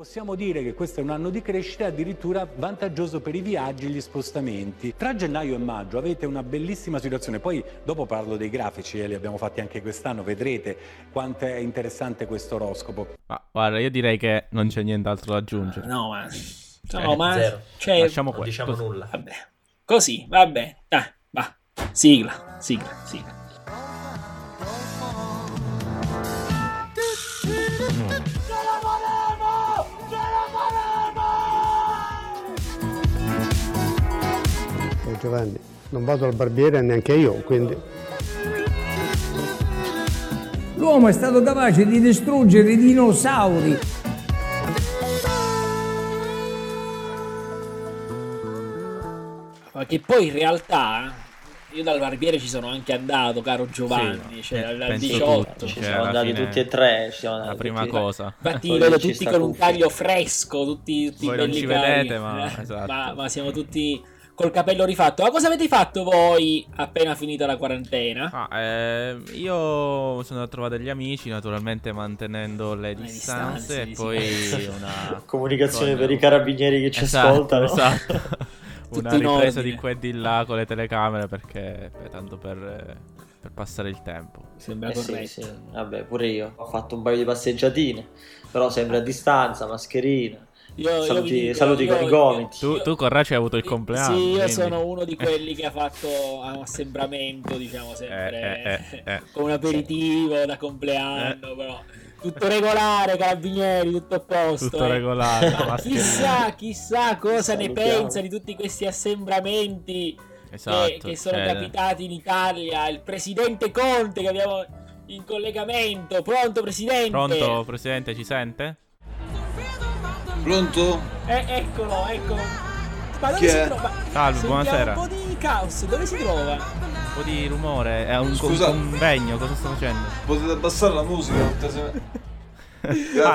Possiamo dire che questo è un anno di crescita addirittura vantaggioso per i viaggi e gli spostamenti. Tra gennaio e maggio avete una bellissima situazione, poi dopo parlo dei grafici e li abbiamo fatti anche quest'anno, vedrete quanto è interessante questo oroscopo. Ma guarda, io direi che non c'è nient'altro da aggiungere. No, ma... No, ma... Zero. Cioè... Lasciamo non diciamo così. Nulla. Vabbè. Così, va bene. Dai, va. Sigla. Giovanni, non vado al barbiere neanche io, quindi... L'uomo è stato capace di distruggere i dinosauri. Ma che poi in realtà, io dal barbiere ci sono anche andato, caro Giovanni, sì, cioè al 18. Tutto. Ci siamo andati tutti e tre. La prima cosa. Infatti vedo tutti con un taglio fresco, tutti voi belli non ci vedete, ma... Esatto. ma siamo tutti... col capello rifatto. Ma cosa avete fatto voi appena finita la quarantena? Io sono andato a trovare degli amici, naturalmente mantenendo le distanze, e poi una comunicazione per i carabinieri che ci ascoltano. Esatto. Una ripresa di qua e di là con le telecamere perché tanto per passare il tempo. Sembra corretto. Sì. Vabbè, pure io ho fatto un paio di passeggiatine, però sempre a distanza, mascherina. Saluti con i gomiti. Tu Corrà ci hai avuto il compleanno. Sì, io sono uno di quelli che ha fatto un assembramento, diciamo sempre con un aperitivo da compleanno, però tutto regolare, carabinieri, tutto a posto. Tutto regolare. Ma chissà cosa ne pensa di tutti questi assembramenti che sono capitati in Italia. Il presidente Conte che abbiamo in collegamento. Pronto presidente? Pronto presidente, ci sente? Pronto? Eccolo. Ma dove si trova? Salve, buonasera. Un po' di caos, dove si trova? Un po' di rumore, è un convegno, cosa sta facendo? Potete abbassare la musica?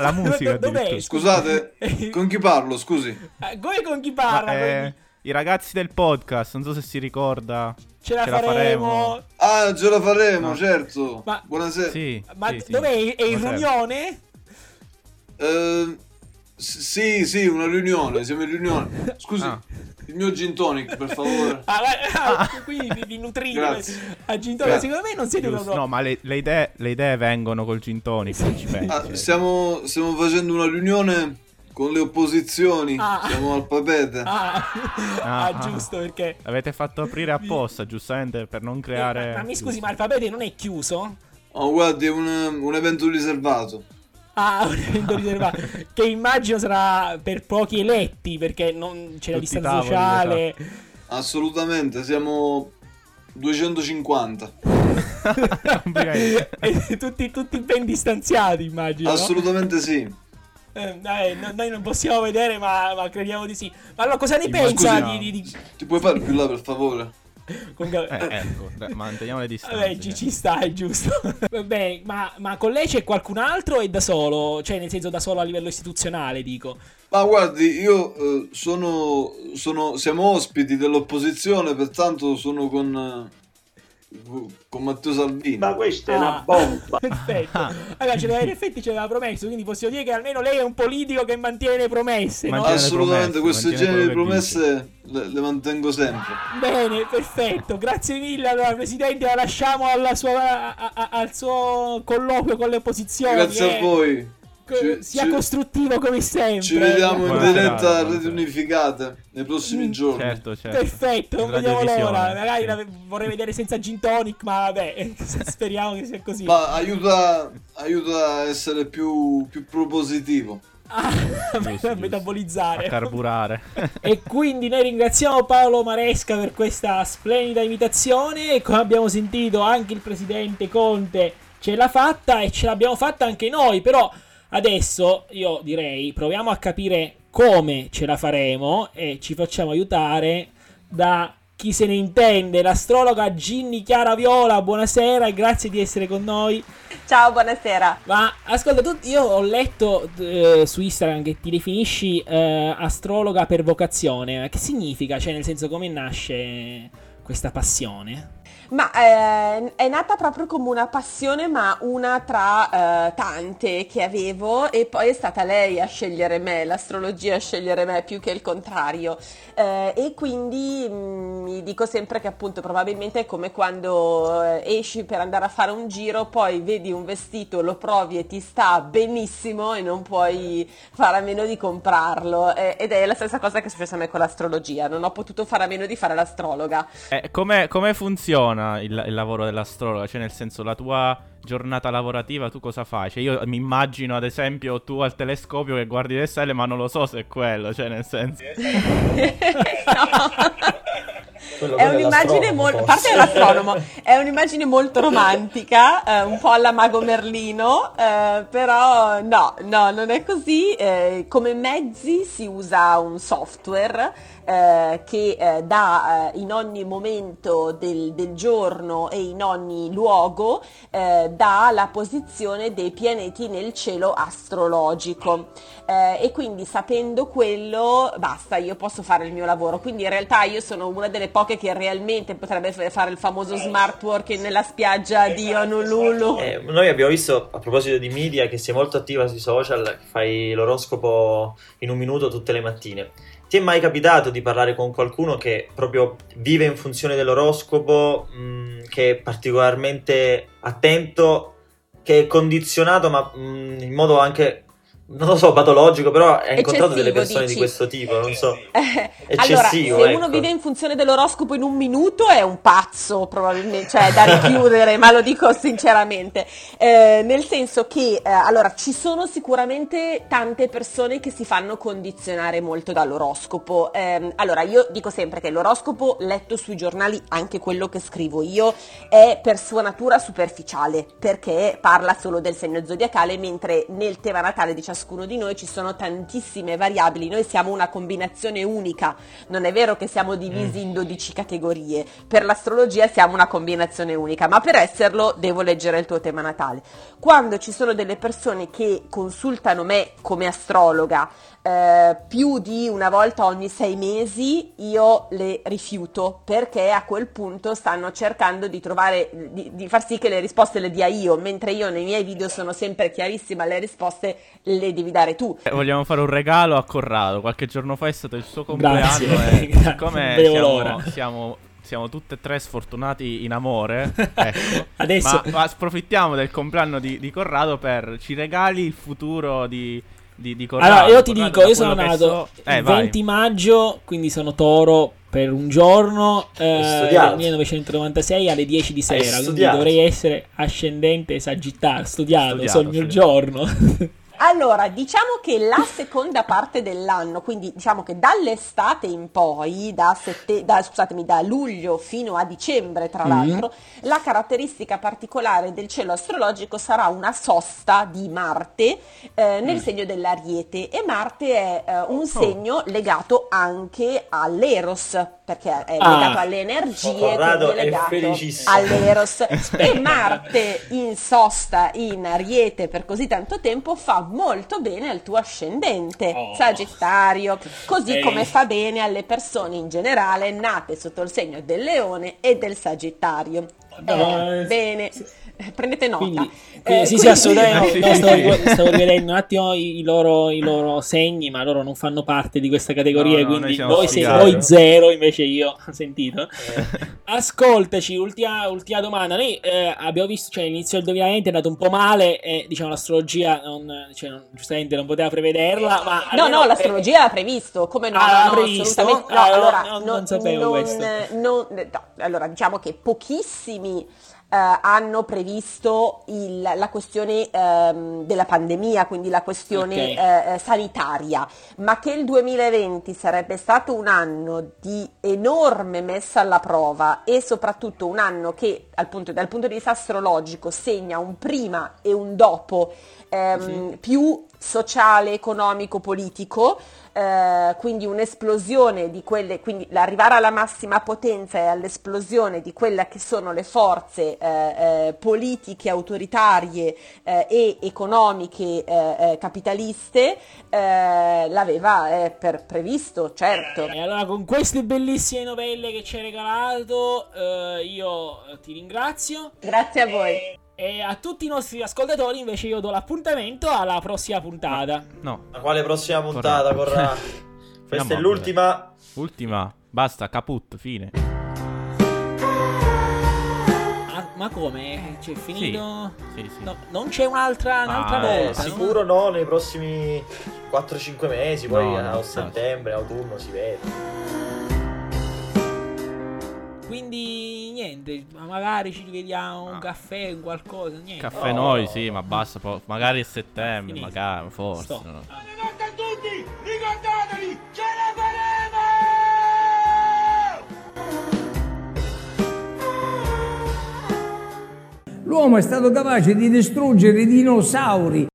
La musica addirittura. Scusate, con chi parlo, scusi? Voi con chi parla? I ragazzi del podcast, non so se si ricorda. Ce la faremo. Ah, ce la faremo, no. Certo. Ma... Buonasera. Sì, dov'è? È in riunione? Sì, una riunione, siamo in riunione. Scusi, il mio gin tonic, per favore. Qui vi nutrite a gin tonic. Secondo me non siete proprio... No, ma le idee vengono col gin tonic, se ci pensi. Stiamo facendo una riunione con le opposizioni. Siamo al papete. Giusto, perché avete fatto aprire apposta, giustamente, per non creare... ma mi scusi, ma il papete non è chiuso? Oh, guardi, è un evento riservato. Un evento riservato che immagino sarà per pochi eletti, perché non c'è la distanza sociale. Assolutamente, siamo 250. Tutti ben distanziati, immagino. Assolutamente sì. Noi non possiamo vedere, ma crediamo di sì. Ma allora cosa ne pensa? Scusi, ti puoi fare più là, per favore? Manteniamo le distanze. Vabbè, ci sta, è giusto. Vabbè, ma con lei c'è qualcun altro e da solo? Cioè, nel senso, da solo a livello istituzionale, dico. Ma guardi, io siamo ospiti dell'opposizione, pertanto sono con Matteo Salvini. Ma questa è una bomba. Perfetto. Allora, in effetti ce l'aveva promesso, quindi possiamo dire che almeno lei è un politico che mantiene le promesse, no? Assolutamente, questo genere di promesse le mantengo sempre. Bene, perfetto, grazie mille. Allora presidente, la lasciamo al suo colloquio con le opposizioni. Grazie a voi. Sia costruttivo come sempre. Ci vediamo in diretta a Rete Unificata nei prossimi giorni. Certo. Perfetto, non vediamo l'ora. Magari vorrei vedere senza gin tonic, ma vabbè, speriamo che sia così. Ma aiuta a essere più propositivo. A metabolizzare, a carburare. E quindi noi ringraziamo Paolo Maresca per questa splendida imitazione. E come abbiamo sentito, anche il presidente Conte ce l'ha fatta e ce l'abbiamo fatta anche noi, però... Adesso io direi proviamo a capire come ce la faremo e ci facciamo aiutare da chi se ne intende, l'astrologa Ginny Chiara Viola. Buonasera e grazie di essere con noi. Ciao, buonasera. Ma ascolta, io ho letto su Instagram che ti definisci astrologa per vocazione. Che significa? Cioè, nel senso, come nasce questa passione? Ma è nata proprio come una passione, ma una tra tante che avevo, e poi è stata lei a scegliere me, l'astrologia a scegliere me più che il contrario, e quindi mi dico sempre che appunto probabilmente è come quando esci per andare a fare un giro, poi vedi un vestito, lo provi e ti sta benissimo e non puoi fare a meno di comprarlo, ed è la stessa cosa che è successa a me con l'astrologia, non ho potuto fare a meno di fare l'astrologa. Come funziona il lavoro dell'astrologa? Cioè, nel senso, la tua giornata lavorativa tu cosa fai? Cioè, io mi immagino ad esempio tu al telescopio che guardi le stelle, ma non lo so se è quello, cioè nel senso no. È un'immagine molto, parte dell'astronomo, è un'immagine molto romantica, un po' alla Mago Merlino, però no, non è così. Come mezzi si usa un software che dà in ogni momento del giorno e in ogni luogo dà la posizione dei pianeti nel cielo astrologico, e quindi sapendo quello basta, io posso fare il mio lavoro. Quindi in realtà io sono una delle poche che realmente potrebbe fare il famoso smart working nella spiaggia di Honolulu. Noi abbiamo visto, a proposito di media, che sei molto attiva sui social, fai l'oroscopo in un minuto tutte le mattine. Ti è mai capitato di parlare con qualcuno che proprio vive in funzione dell'oroscopo, che è particolarmente attento, che è condizionato, ma in modo anche, non lo so, patologico, però hai incontrato delle persone di questo tipo, non so, eccessivo? Allora, se uno vive in funzione dell'oroscopo in un minuto è un pazzo, probabilmente, cioè da richiudere, ma lo dico sinceramente, nel senso che, allora, ci sono sicuramente tante persone che si fanno condizionare molto dall'oroscopo. Allora, io dico sempre che l'oroscopo letto sui giornali, anche quello che scrivo io, è per sua natura superficiale, perché parla solo del segno zodiacale, mentre nel tema natale di ciascuno di noi ci sono tantissime variabili. Noi siamo una combinazione unica, non è vero che siamo divisi in 12 categorie. Per l'astrologia siamo una combinazione unica, ma per esserlo devo leggere il tuo tema natale. Quando ci sono delle persone che consultano me come astrologa più di una volta ogni 6 mesi, io le rifiuto, perché a quel punto stanno cercando di trovare di far sì che le risposte le dia io, mentre io nei miei video sono sempre chiarissima, le risposte le devi dare tu. Vogliamo fare un regalo a Corrado. Qualche giorno fa è stato il suo compleanno. Grazie. E siccome siamo tutti e tre sfortunati in amore, ecco, adesso ma approfittiamo del compleanno di Corrado per ci regali il futuro di Corrado. Allora, io ti dico, io sono nato il 20 maggio, quindi sono toro per un giorno, nel 1996 alle 10 di sera, quindi dovrei essere ascendente Sagittario. Studiato, il mio giorno. Allora, diciamo che la seconda parte dell'anno, quindi diciamo che dall'estate in poi, da luglio fino a dicembre, tra l'altro, la caratteristica particolare del cielo astrologico sarà una sosta di Marte nel segno dell'Ariete, e Marte è un segno legato anche all'Eros, perché è legato alle energie, quindi è legato all'Eros. E Marte in sosta in Ariete per così tanto tempo fa molto bene al tuo ascendente Sagittario, così come fa bene alle persone in generale nate sotto il segno del Leone e del Sagittario. Bene, prendete nota. Quindi, sì, assolutamente. Stavo rivedendo un attimo i loro segni, ma loro non fanno parte di questa categoria. Quindi noi zero, invece io ho sentito. Ascoltaci, ultima domanda. Noi abbiamo visto, cioè, l'inizio del 2020 è andato un po' male, e diciamo l'astrologia non giustamente non poteva prevederla. Ma no, l'astrologia l'ha previsto. Come no? Assolutamente. No, allora, non sapevo questo. Allora, diciamo che pochissimi hanno previsto la questione della pandemia, quindi la questione sanitaria, ma che il 2020 sarebbe stato un anno di enorme messa alla prova, e soprattutto un anno che dal punto di vista astrologico segna un prima e un dopo, più sociale, economico, politico, quindi un'esplosione di quelle, quindi l'arrivare alla massima potenza e all'esplosione di quella che sono le forze politiche, autoritarie e economiche capitaliste, l'aveva previsto, certo. E allora con queste bellissime novelle che ci hai regalato, io ti ringrazio. Grazie a voi. E a tutti i nostri ascoltatori invece io do l'appuntamento alla prossima puntata. No. A quale prossima puntata, Corrà? Questa è l'ultima. Ultima. Basta, caput, fine. Ah, ma come? C'è finito? Sì. No, non c'è un'altra volta? Sicuro no, nei prossimi 4-5 mesi, poi a settembre, autunno si vede. Quindi niente, magari ci vediamo un caffè, un qualcosa, niente. Caffè noi sì, ma basta, magari a settembre, magari, forse. No. Buonanotte a tutti, ricordatevi, ce la faremo! L'uomo è stato capace di distruggere i dinosauri.